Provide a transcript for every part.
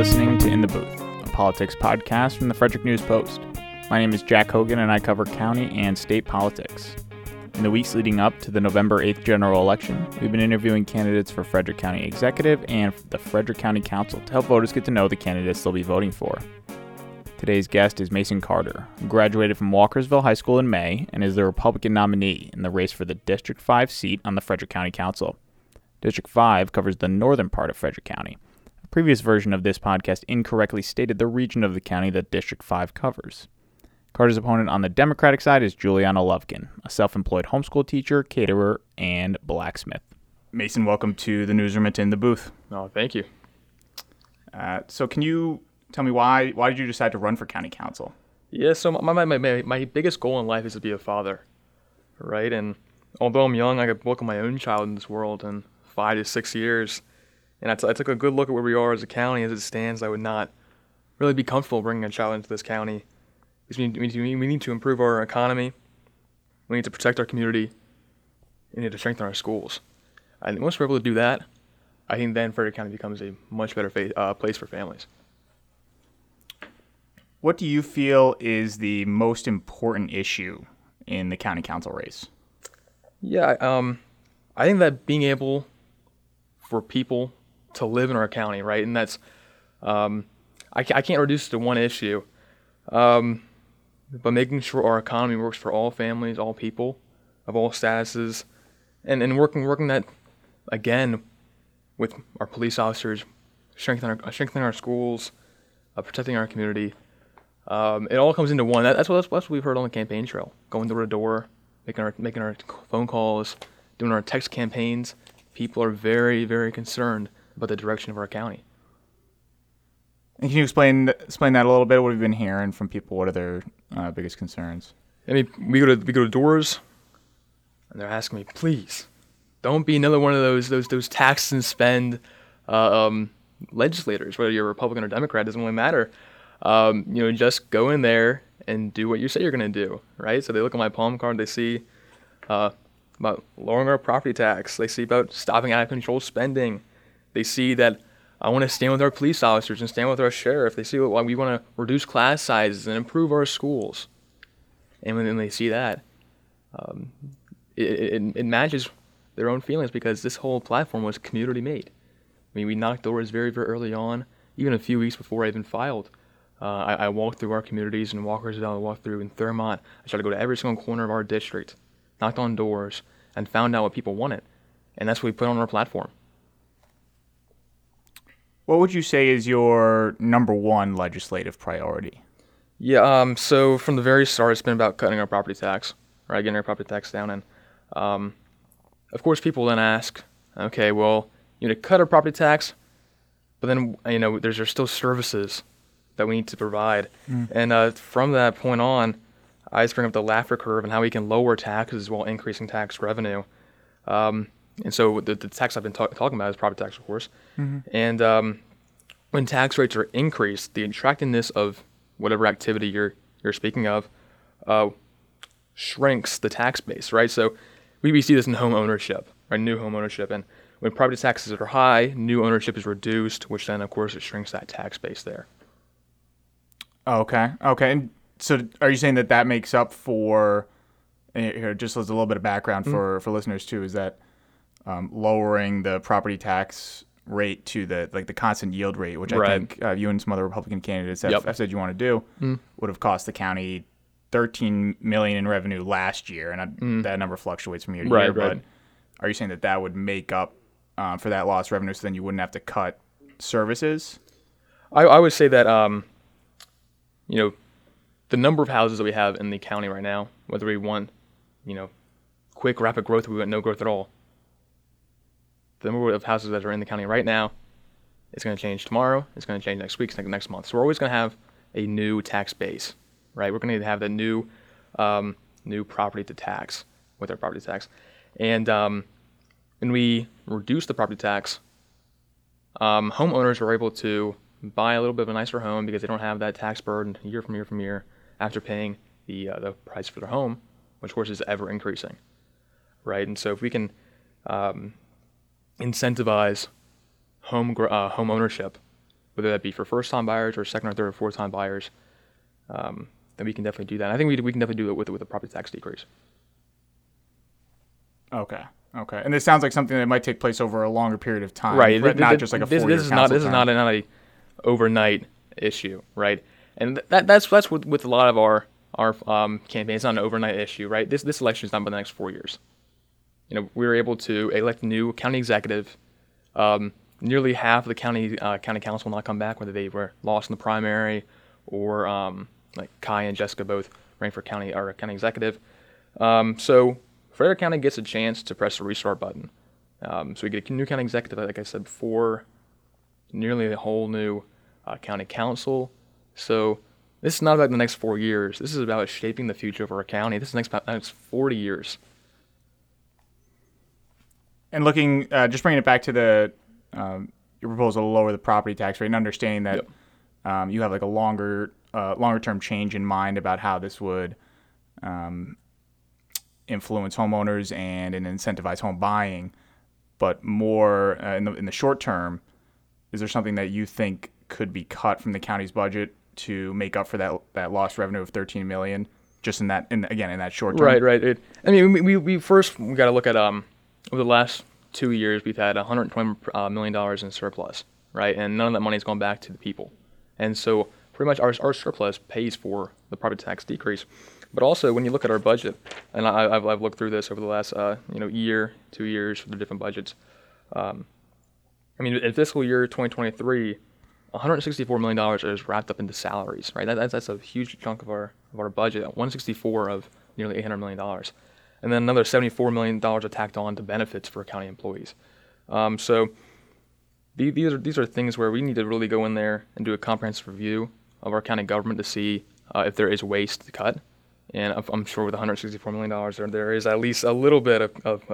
listening to In the Booth, a politics podcast from the Frederick News Post. My name is Jack Hogan, and I cover county and state politics. In the weeks leading up to the November 8th general election, we've been interviewing candidates for Frederick County Executive and the Frederick County Council to help voters get to know the candidates they'll be voting for. Today's guest is Mason Carter, who graduated from Walkersville High School in May and is the Republican nominee in the race for the District 5 seat on the Frederick County Council. District 5 covers the northern part of Frederick County. A previous version of this podcast incorrectly stated the region of the county that District 5 covers. Carter's opponent on the Democratic side is Juliana Lofkin, a self-employed homeschool teacher, caterer, and blacksmith. Mason, welcome to the newsroom at In the Booth. Oh, thank you. So can you tell me why did you decide to run for county council? Yeah, so my biggest goal in life is to be a father, right? And although I'm young, I could welcome my own child in this world in 5 to 6 years. And I took a good look at where we are as a county as it stands. I would not really be comfortable bringing a child into this county. We need to improve our economy. We need to protect our community. We need to strengthen our schools. I think once we're able to do that, I think then Frederick County becomes a much better place for families. What do you feel is the most important issue in the county council race? Yeah, I think that being able for people to live in our county, right? And that's, I can't reduce it to one issue. But making sure our economy works for all families, all people, of all statuses, and working that again with our police officers, strengthening our schools, protecting our community. It all comes into one. That's what we've heard on the campaign trail, going door to door, making our phone calls, doing our text campaigns. People are very, very concerned about the direction of our county. And can you explain that a little bit? What have you been hearing from people? What are their biggest concerns? I mean, we go to doors, and they're asking me, please, don't be another one of those tax and spend legislators. Whether you're Republican or Democrat, doesn't really matter. Just go in there and do what you say you're going to do, right? So they look at my palm card, they see about lowering our property tax, they see about stopping out of control spending, they see that I want to stand with our police officers and stand with our sheriff. They see why we want to reduce class sizes and improve our schools. And when they see that, it matches their own feelings because this whole platform was community made. I mean, we knocked doors very, very early on, even a few weeks before I even filed. I walked through our communities in Walkersville, I walked through in Thurmont. I tried to go to every single corner of our district, knocked on doors, and found out what people wanted. And that's what we put on our platform. What would you say is your number one legislative priority? Yeah, so from the very start, it's been about cutting our property tax, right, getting our property tax down. And of course, people then ask, okay, well, you need to cut our property tax, but then, there's still services that we need to provide. Mm. And from that point on, I just bring up the Laffer curve and how we can lower taxes while increasing tax revenue. And so the tax I've been talking about is property tax, of course. Mm-hmm. And when tax rates are increased, the attractiveness of whatever activity you're speaking of shrinks the tax base, right? So we see this in home ownership, right? New home ownership. And when property taxes are high, new ownership is reduced, which then, of course, it shrinks that tax base there. Okay. And so are you saying that makes up for, here, just as a little bit of background for listeners, too, is that lowering the property tax rate to the constant yield rate, which right. I think you and some other Republican candidates have yep. said you want to do, would have cost the county $13 million in revenue last year, and that number fluctuates from year to year. But are you saying that would make up for that lost revenue, so then you wouldn't have to cut services? I would say that the number of houses that we have in the county right now, whether we want quick rapid growth, or we want no growth at all. The number of houses that are in the county right now, it's going to change tomorrow, it's going to change next week, next month. So we're always going to have a new tax base, right? We're going to have that new property to tax with our property tax. And when we reduce the property tax, homeowners are able to buy a little bit of a nicer home because they don't have that tax burden year from year after paying the price for their home, which of course is ever increasing, right? And so if we can incentivize home ownership whether that be for first-time buyers or second or third or fourth-time buyers, then we can definitely do that. And I think we can definitely do it with a property tax decrease. Okay. And this sounds like something that might take place over a longer period of time, right? This is not an overnight issue, right? And that's with a lot of our campaign. It's not an overnight issue, right? This election is not about the next 4 years. You know, we were able to elect a new county executive. Nearly half of the county council will not come back, whether they were lost in the primary or like Kai and Jessica both ran for county executive. So Frederick County gets a chance to press the restart button. So we get a new county executive, like I said before, nearly a whole new county council. So this is not about the next 4 years. This is about shaping the future of our county. This is the next 40 years. And looking, just bringing it back to the your proposal to lower the property tax rate, and understanding that you have like a longer term change in mind about how this would influence homeowners and incentivize home buying, but more in the short term, is there something that you think could be cut from the county's budget to make up for that lost revenue of $13 million just in that short term? Right. We got to look at over the last 2 years, we've had $120 million in surplus, right? And none of that money's gone back to the people. And so pretty much our surplus pays for the property tax decrease. But also when you look at our budget, and I've looked through this over the last year, 2 years for the different budgets. In fiscal year 2023, $164 million is wrapped up into salaries, right? That's a huge chunk of our budget, $164 of nearly $800 million. And then another $74 million are tacked on to benefits for county employees. So these are things where we need to really go in there and do a comprehensive review of our county government to see if there is waste to cut. And I'm sure with $164 million, there is at least a little bit of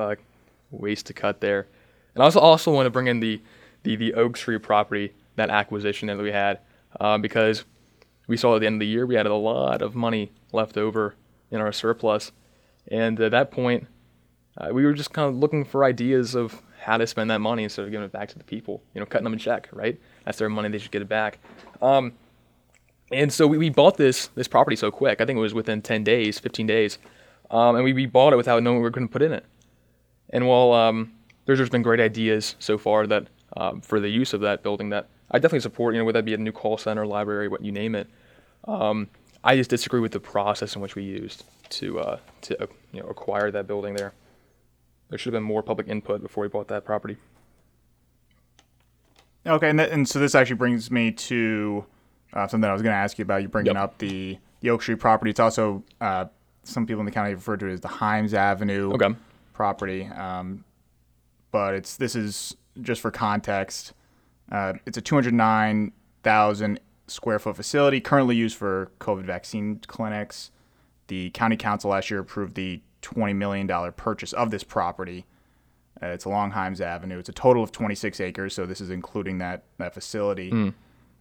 waste to cut there. And I also want to bring in the Oak Tree property, that acquisition that we had, because we saw at the end of the year we had a lot of money left over in our surplus. And at that point, we were just kind of looking for ideas of how to spend that money instead of giving it back to the people, cutting them a check, right? That's their money, they should get it back. And so we bought this property so quick. I think it was within 15 days. And we bought it without knowing what we were going to put in it. And while there's just been great ideas so far that for the use of that building that I definitely support, whether that be a new call center, library, what you name it, I just disagree with the process in which we used to acquire that building there. There should have been more public input before we bought that property. Okay, and so this actually brings me to something I was going to ask you about. You're bringing up the Oak Street property. It's also some people in the county refer to it as the Himes Avenue property. But this is just for context. It's a 209,000 square foot facility currently used for COVID vaccine clinics. The county council last year approved the $20 million purchase of this property. It's along Himes Avenue. It's a total of 26 acres, so this is including that facility.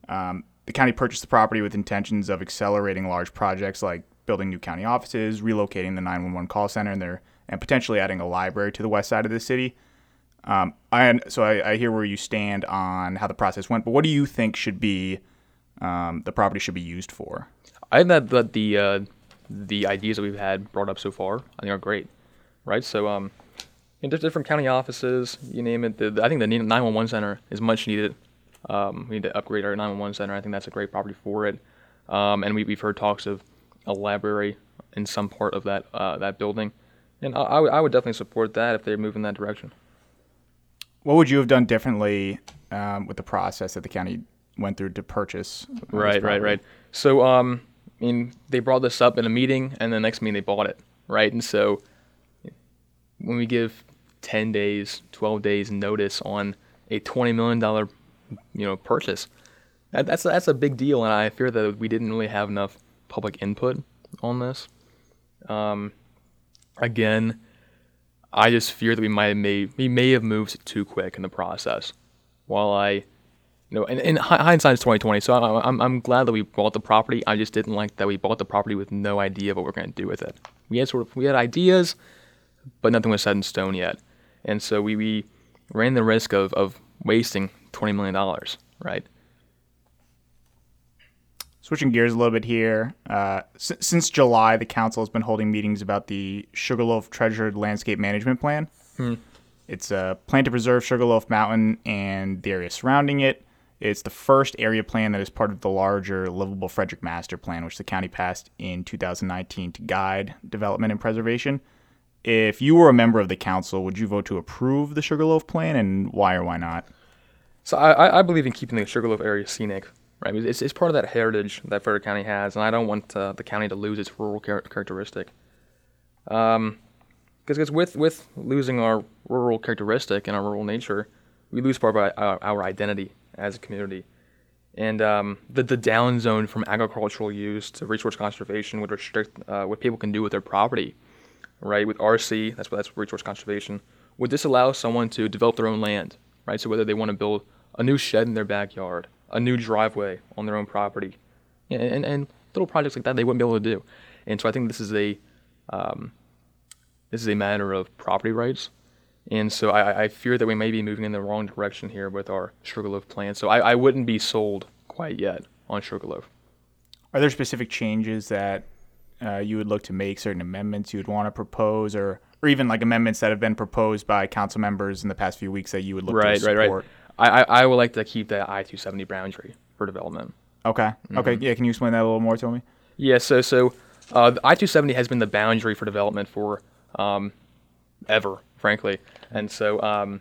The county purchased the property with intentions of accelerating large projects like building new county offices, relocating the 911 call center, and potentially adding a library to the west side of the city. So I hear where you stand on how the process went, but what do you think should be the property should be used for? I think that the ideas that we've had brought up so far, I think are great, right? So there's different county offices, you name it. I think the 911 center is much needed. We need to upgrade our 911 center. I think that's a great property for it. And we've heard talks of a library in some part of that building. And I would definitely support that if they move in that direction. What would you have done differently with the process that the county went through to purchase? Right. So, they brought this up in a meeting, and the next meeting they bought it, right? And so when we give 10 days, 12 days notice on a $20 million, purchase, that's a big deal, and I fear that we didn't really have enough public input on this. Again, I just fear that we may have moved too quick in the process. While and hindsight is 20/20, so I'm glad that we bought the property. I just didn't like that we bought the property with no idea of what we're going to do with it. We had ideas, but nothing was set in stone yet, and so we ran the risk of wasting $20 million, right? Switching gears a little bit here, since July, the council has been holding meetings about the Sugarloaf Treasured Landscape Management Plan. It's a plan to preserve Sugarloaf Mountain and the area surrounding it. It's the first area plan that is part of the larger Livable Frederick Master Plan, which the county passed in 2019 to guide development and preservation. If you were a member of the council, would you vote to approve the Sugarloaf Plan, and why or why not? So I believe in keeping the Sugarloaf area scenic. Right, it's part of that heritage that Frederick County has, and I don't want the county to lose its rural characteristic. Because with losing our rural characteristic and our rural nature, we lose part of our identity as a community. And the down zone from agricultural use to resource conservation would restrict what people can do with their property. Right, with RC, that's resource conservation, would disallow someone to develop their own land. Right, so whether they want to build a new shed in their backyard, a new driveway on their own property, and little projects like that, they wouldn't be able to do. And so I think this is a matter of property rights. And so I fear that we may be moving in the wrong direction here with our Sugarloaf plan. So I wouldn't be sold quite yet on Sugarloaf. Are there specific changes that you would look to make, certain amendments you would want to propose, or even like amendments that have been proposed by council members in the past few weeks that you would look to support? Right. I would like to keep that I-270 boundary for development. Okay. Mm-hmm. Okay. Yeah. Can you explain that a little more to me? Yeah. So the I-270 has been the boundary for development for ever, frankly. And so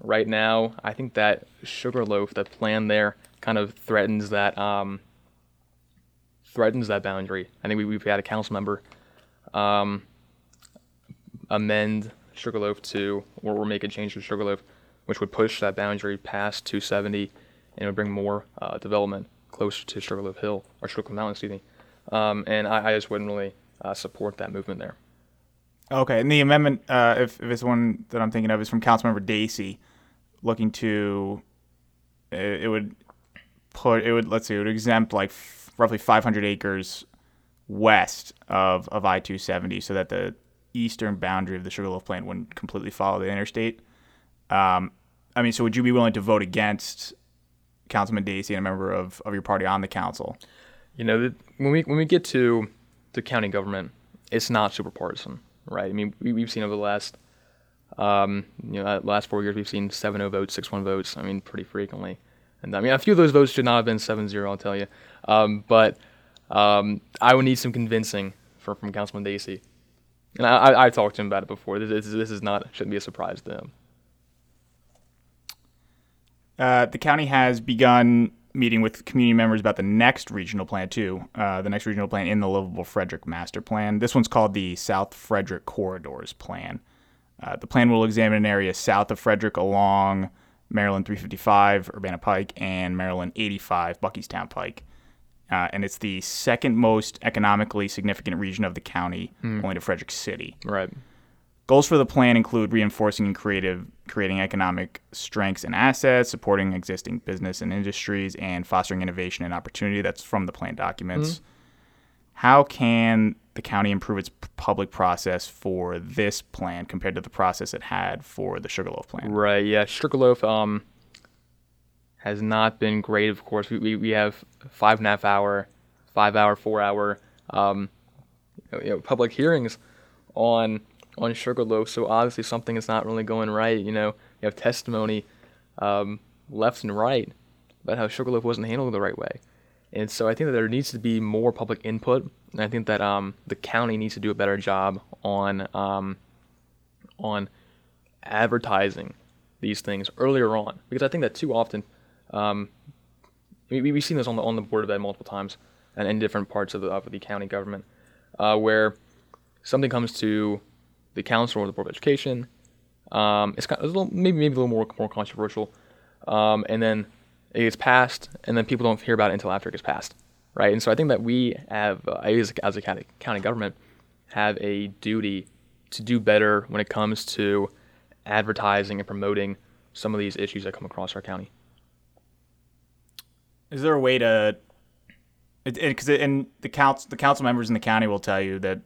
right now, I think that Sugarloaf, the plan there, kind of threatens that boundary. I think we've had a council member amend Sugarloaf to, or make a change to Sugarloaf, which would push that boundary past 270 and would bring more development closer to Sugarloaf Hill, or Sugarloaf Mountain, excuse me. And I just wouldn't really support that movement there. Okay, and the amendment, if it's one that I'm thinking of, is from Councilmember Dacey, looking to, it would exempt like roughly 500 acres west of I-270 so that the eastern boundary of the Sugarloaf Plan wouldn't completely follow the interstate. So would you be willing to vote against Councilman Dacey and a member of your party on the council? You know, when we get to the county government, it's not super partisan, right? I mean, we've seen over the last 4 years, we've seen 7-0 votes, 6-1 votes, I mean, pretty frequently. And I mean, a few of those votes should not have been 7-0, I'll tell you. But I would need some convincing from Councilman Dacey. And I talked to him about it before. This shouldn't be a surprise to him. The county has begun meeting with community members about the next regional plan, too. The next regional plan in the Livable Frederick Master Plan. This one's called the South Frederick Corridors Plan. The plan will examine an area south of Frederick along Maryland 355, Urbana Pike, and Maryland 85, Buckystown Pike. And it's the second most economically significant region of the county, only to Frederick City. Right. Goals for the plan include reinforcing and creating economic strengths and assets, supporting existing business and industries, and fostering innovation and opportunity. That's from the plan documents. Mm-hmm. How can the county improve its public process for this plan compared to the process it had for the Sugarloaf plan? Right, yeah. Sugarloaf has not been great, of course. We have 5.5 hour, 5 hour, 4 hour public hearings on Sugarloaf, so obviously something is not really going right. You know, you have testimony left and right about how Sugarloaf wasn't handled the right way, and so I think that there needs to be more public input. And I think that the county needs to do a better job on advertising these things earlier on, because I think that too often we've seen this on the Board of Ed multiple times and in different parts of the county government where something comes to the council or the Board of Education. It's kind of maybe a little more controversial, and then it gets passed, and then people don't hear about it until after it gets passed, right? And so I think that we have, as a county government, have a duty to do better when it comes to advertising and promoting some of these issues that come across our county. Is there a way to, and the council members in the county will tell you that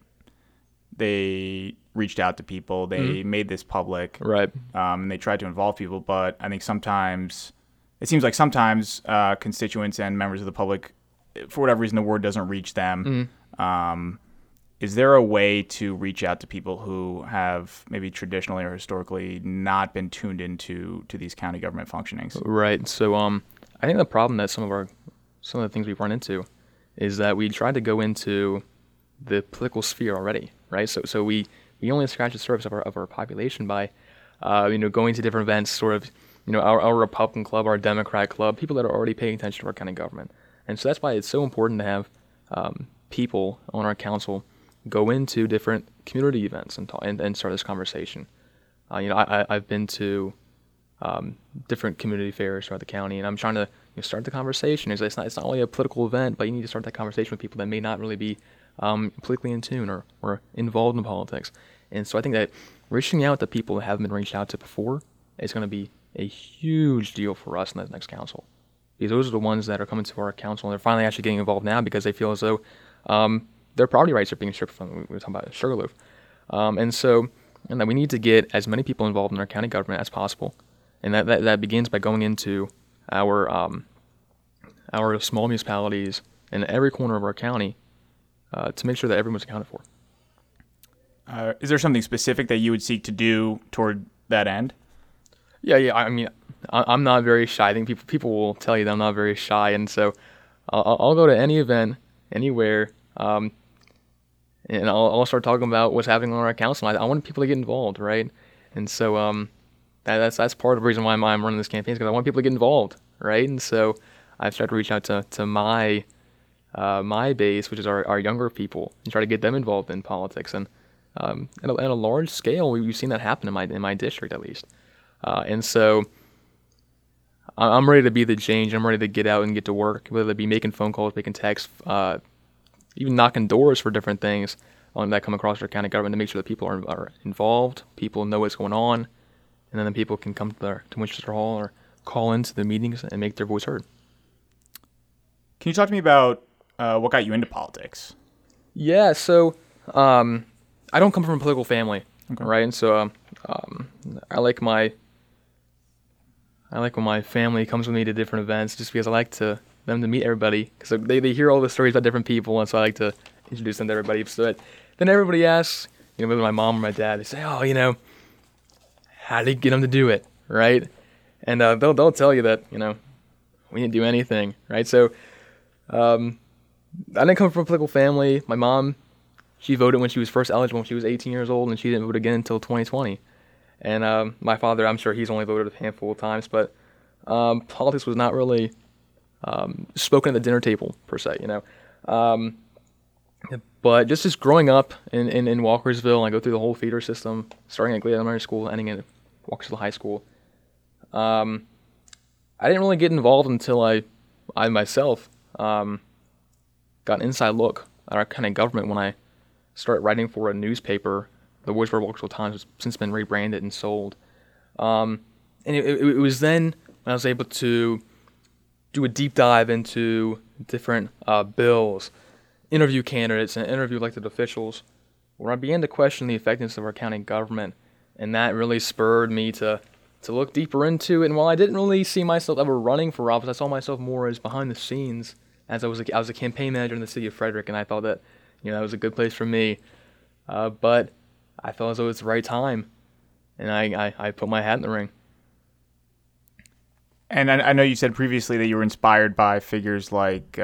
they reached out to people, they made this public, right? And they tried to involve people, but I think sometimes, it seems like sometimes constituents and members of the public for whatever reason, the word doesn't reach them. Mm. Is there a way to reach out to people who have maybe traditionally or historically not been tuned into to these county government functionings? Right. So I think the problem that some of the things we've run into is that we tried to go into the political sphere already, right? So we only scratch the surface of our population by going to different events, sort of our Republican club, our Democrat club, people that are already paying attention to our county government. And so that's why it's so important to have people on our council go into different community events and start this conversation. I've been to different community fairs throughout the county, and I'm trying to start the conversation. It's not only a political event, but you need to start that conversation with people that may not really be politically in tune or involved in politics. And so I think that reaching out to people that haven't been reached out to before is going to be a huge deal for us in the next council. Because those are the ones that are coming to our council, and they're finally actually getting involved now because they feel as though their property rights are being stripped from them. We were talking about Sugarloaf. And that we need to get as many people involved in our county government as possible. And that begins by going into our small municipalities in every corner of our county to make sure that everyone's accounted for. Is there something specific that you would seek to do toward that end? Yeah. I mean, I'm not very shy. I think people will tell you that I'm not very shy. And so I'll go to any event, anywhere, and I'll start talking about what's happening on our council. I want people to get involved, right? And so that's part of the reason why I'm running this campaign, is because I want people to get involved, right? And so I've tried to reach out to my base, which is our younger people, and try to get them involved in politics. And at a large scale, we've seen that happen in my district, at least. And so I'm ready to be the change. I'm ready to get out and get to work, whether it be making phone calls, making texts, even knocking doors for different things that come across our county government to make sure that people are involved, people know what's going on, and then the people can come to Winchester Hall or call into the meetings and make their voice heard. Can you talk to me about what got you into politics? Yeah, so I don't come from a political family, okay, right? And so I like when my family comes with me to different events, just because I like them to meet everybody, because they hear all the stories about different people, and so I like to introduce them to everybody. So that then everybody asks, whether my mom or my dad, they say, "Oh, how do you get them to do it?" Right? And they'll tell you that we didn't do anything, right? So I didn't come from a political family. My mom, she voted when she was first eligible, when she was 18 years old, and she didn't vote again until 2020. And my father, I'm sure he's only voted a handful of times, but politics was not really spoken at the dinner table, per se, But just growing up in Walkersville, I go through the whole feeder system, starting at Glade Elementary School, ending at Walkersville High School. I didn't really get involved until I myself got an inside look at our county government when I started writing for a newspaper. The Woodsboro-Walkersville Times has since been rebranded and sold. And it was then when I was able to do a deep dive into different bills, interview candidates, and interview elected officials, where I began to question the effectiveness of our county government, and that really spurred me to look deeper into it. And while I didn't really see myself ever running for office, I saw myself more as behind the scenes, as I was a campaign manager in the city of Frederick, and I thought that that was a good place for me. But I felt as though it's the right time, and I put my hat in the ring. And I know you said previously that you were inspired by figures like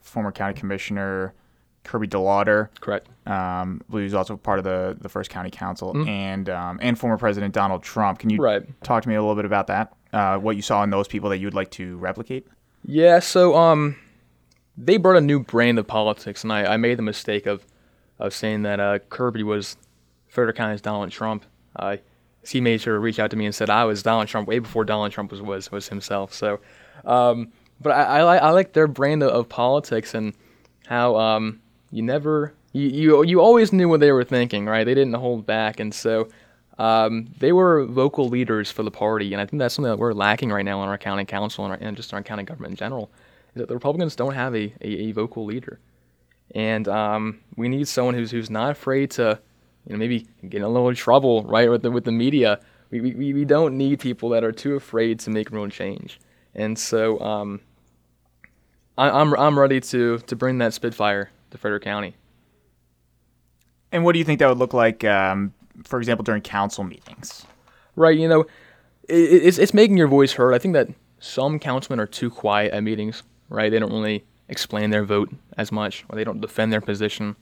former County Commissioner Kirby Delauter. Correct. Who was also part of the first County Council, mm-hmm, and former President Donald Trump. Can you talk to me a little bit about that? What you saw in those people that you would like to replicate? Yeah. So they brought a new brand of politics, and I made the mistake of saying that Kirby was Frederick County's Donald Trump. He made sure to reach out to me and said I was Donald Trump way before Donald Trump was himself. So, but I like their brand of politics and how you always knew what they were thinking, right? They didn't hold back, and so they were vocal leaders for the party. And I think that's something that we're lacking right now in our county council and just our county government in general, is that the Republicans don't have a vocal leader, and we need someone who's not afraid to maybe get in a little trouble, right, with the media. We don't need people that are too afraid to make real change. And so I'm ready to bring that Spitfire to Frederick County. And what do you think that would look like, for example, during council meetings? Right, you know, it's making your voice heard. I think that some councilmen are too quiet at meetings, right? They don't really explain their vote as much, or they don't defend their position.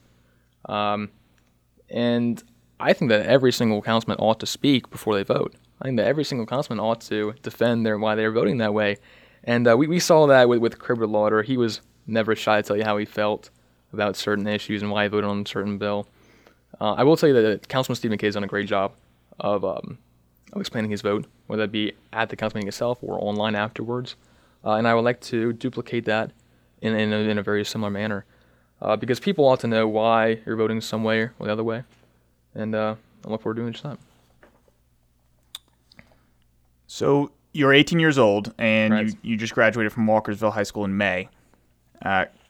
And I think that every single councilman ought to speak before they vote. I think that every single councilman ought to defend why they're voting that way. And we saw that with Kirby Delauter. He was never shy to tell you how he felt about certain issues and why he voted on a certain bill. I will tell you that Councilman Stephen K. has done a great job of explaining his vote, whether that be at the council meeting itself or online afterwards. And I would like to duplicate that in a very similar manner, because people ought to know why you're voting some way or the other way. And I look forward to doing just that. So you're 18 years old, and right. you just graduated from Walkersville High School in May.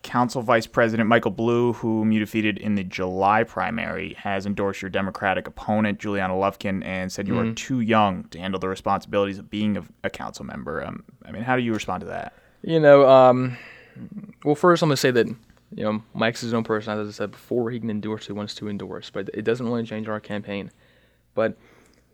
Council Vice President Michael Blue, whom you defeated in the July primary, has endorsed your Democratic opponent, Juliana Lofkin, and said you are too young to handle the responsibilities of being a council member. I mean, how do you respond to that? You know, well, first I'm going to say that, you know, Mike's his own person. As I said before, he can endorse who he wants to endorse, but it doesn't really change our campaign. But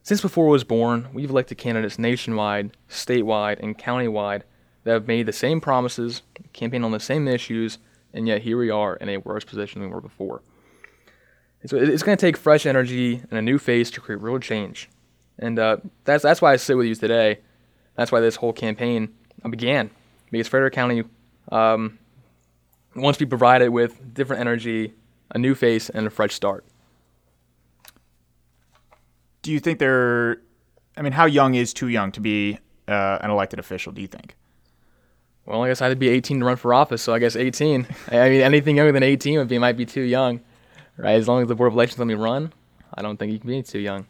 since before I was born, we've elected candidates nationwide, statewide, and countywide that have made the same promises, campaigned on the same issues, and yet here we are in a worse position than we were before. And so it's going to take fresh energy and a new face to create real change. And that's why I sit with you today. That's why this whole campaign began, because Frederick County wants to be provided with different energy, a new face, and a fresh start. Do you think how young is too young to be an elected official, do you think? Well, I guess I had to be 18 to run for office, so I guess 18. I mean, anything younger than 18 might be too young, right? As long as the Board of Elections let me run, I don't think you can be too young.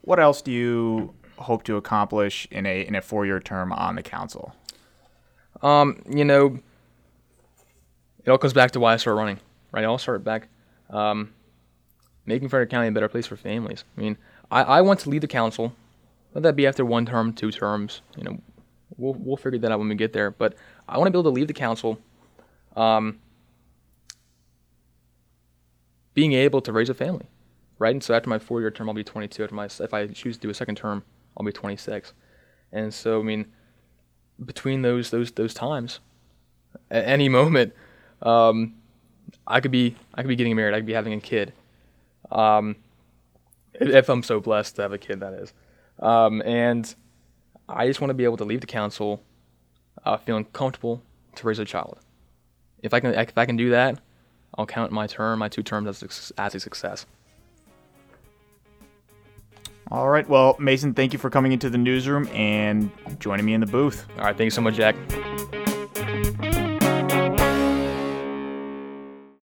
What else do you hope to accomplish in a four-year term on the council? You know, it all comes back to why I started running, right? I'll start back making Frederick County a better place for families. I mean, I want to lead the council, whether that be after one term, two terms, you know, We'll figure that out when we get there. But I want to be able to leave the council being able to raise a family, right? And so after my four-year term, I'll be 22. If I choose to do a second term, I'll be 26. And so, I mean, between those times, at any moment, I could be getting married. I could be having a kid, if I'm so blessed to have a kid, that is. And I just want to be able to leave the council feeling comfortable to raise a child. If I can do that, I'll count my two terms as a success. All right. Well, Mason, thank you for coming into the newsroom and joining me in the booth. All right. Thank you so much, Jack.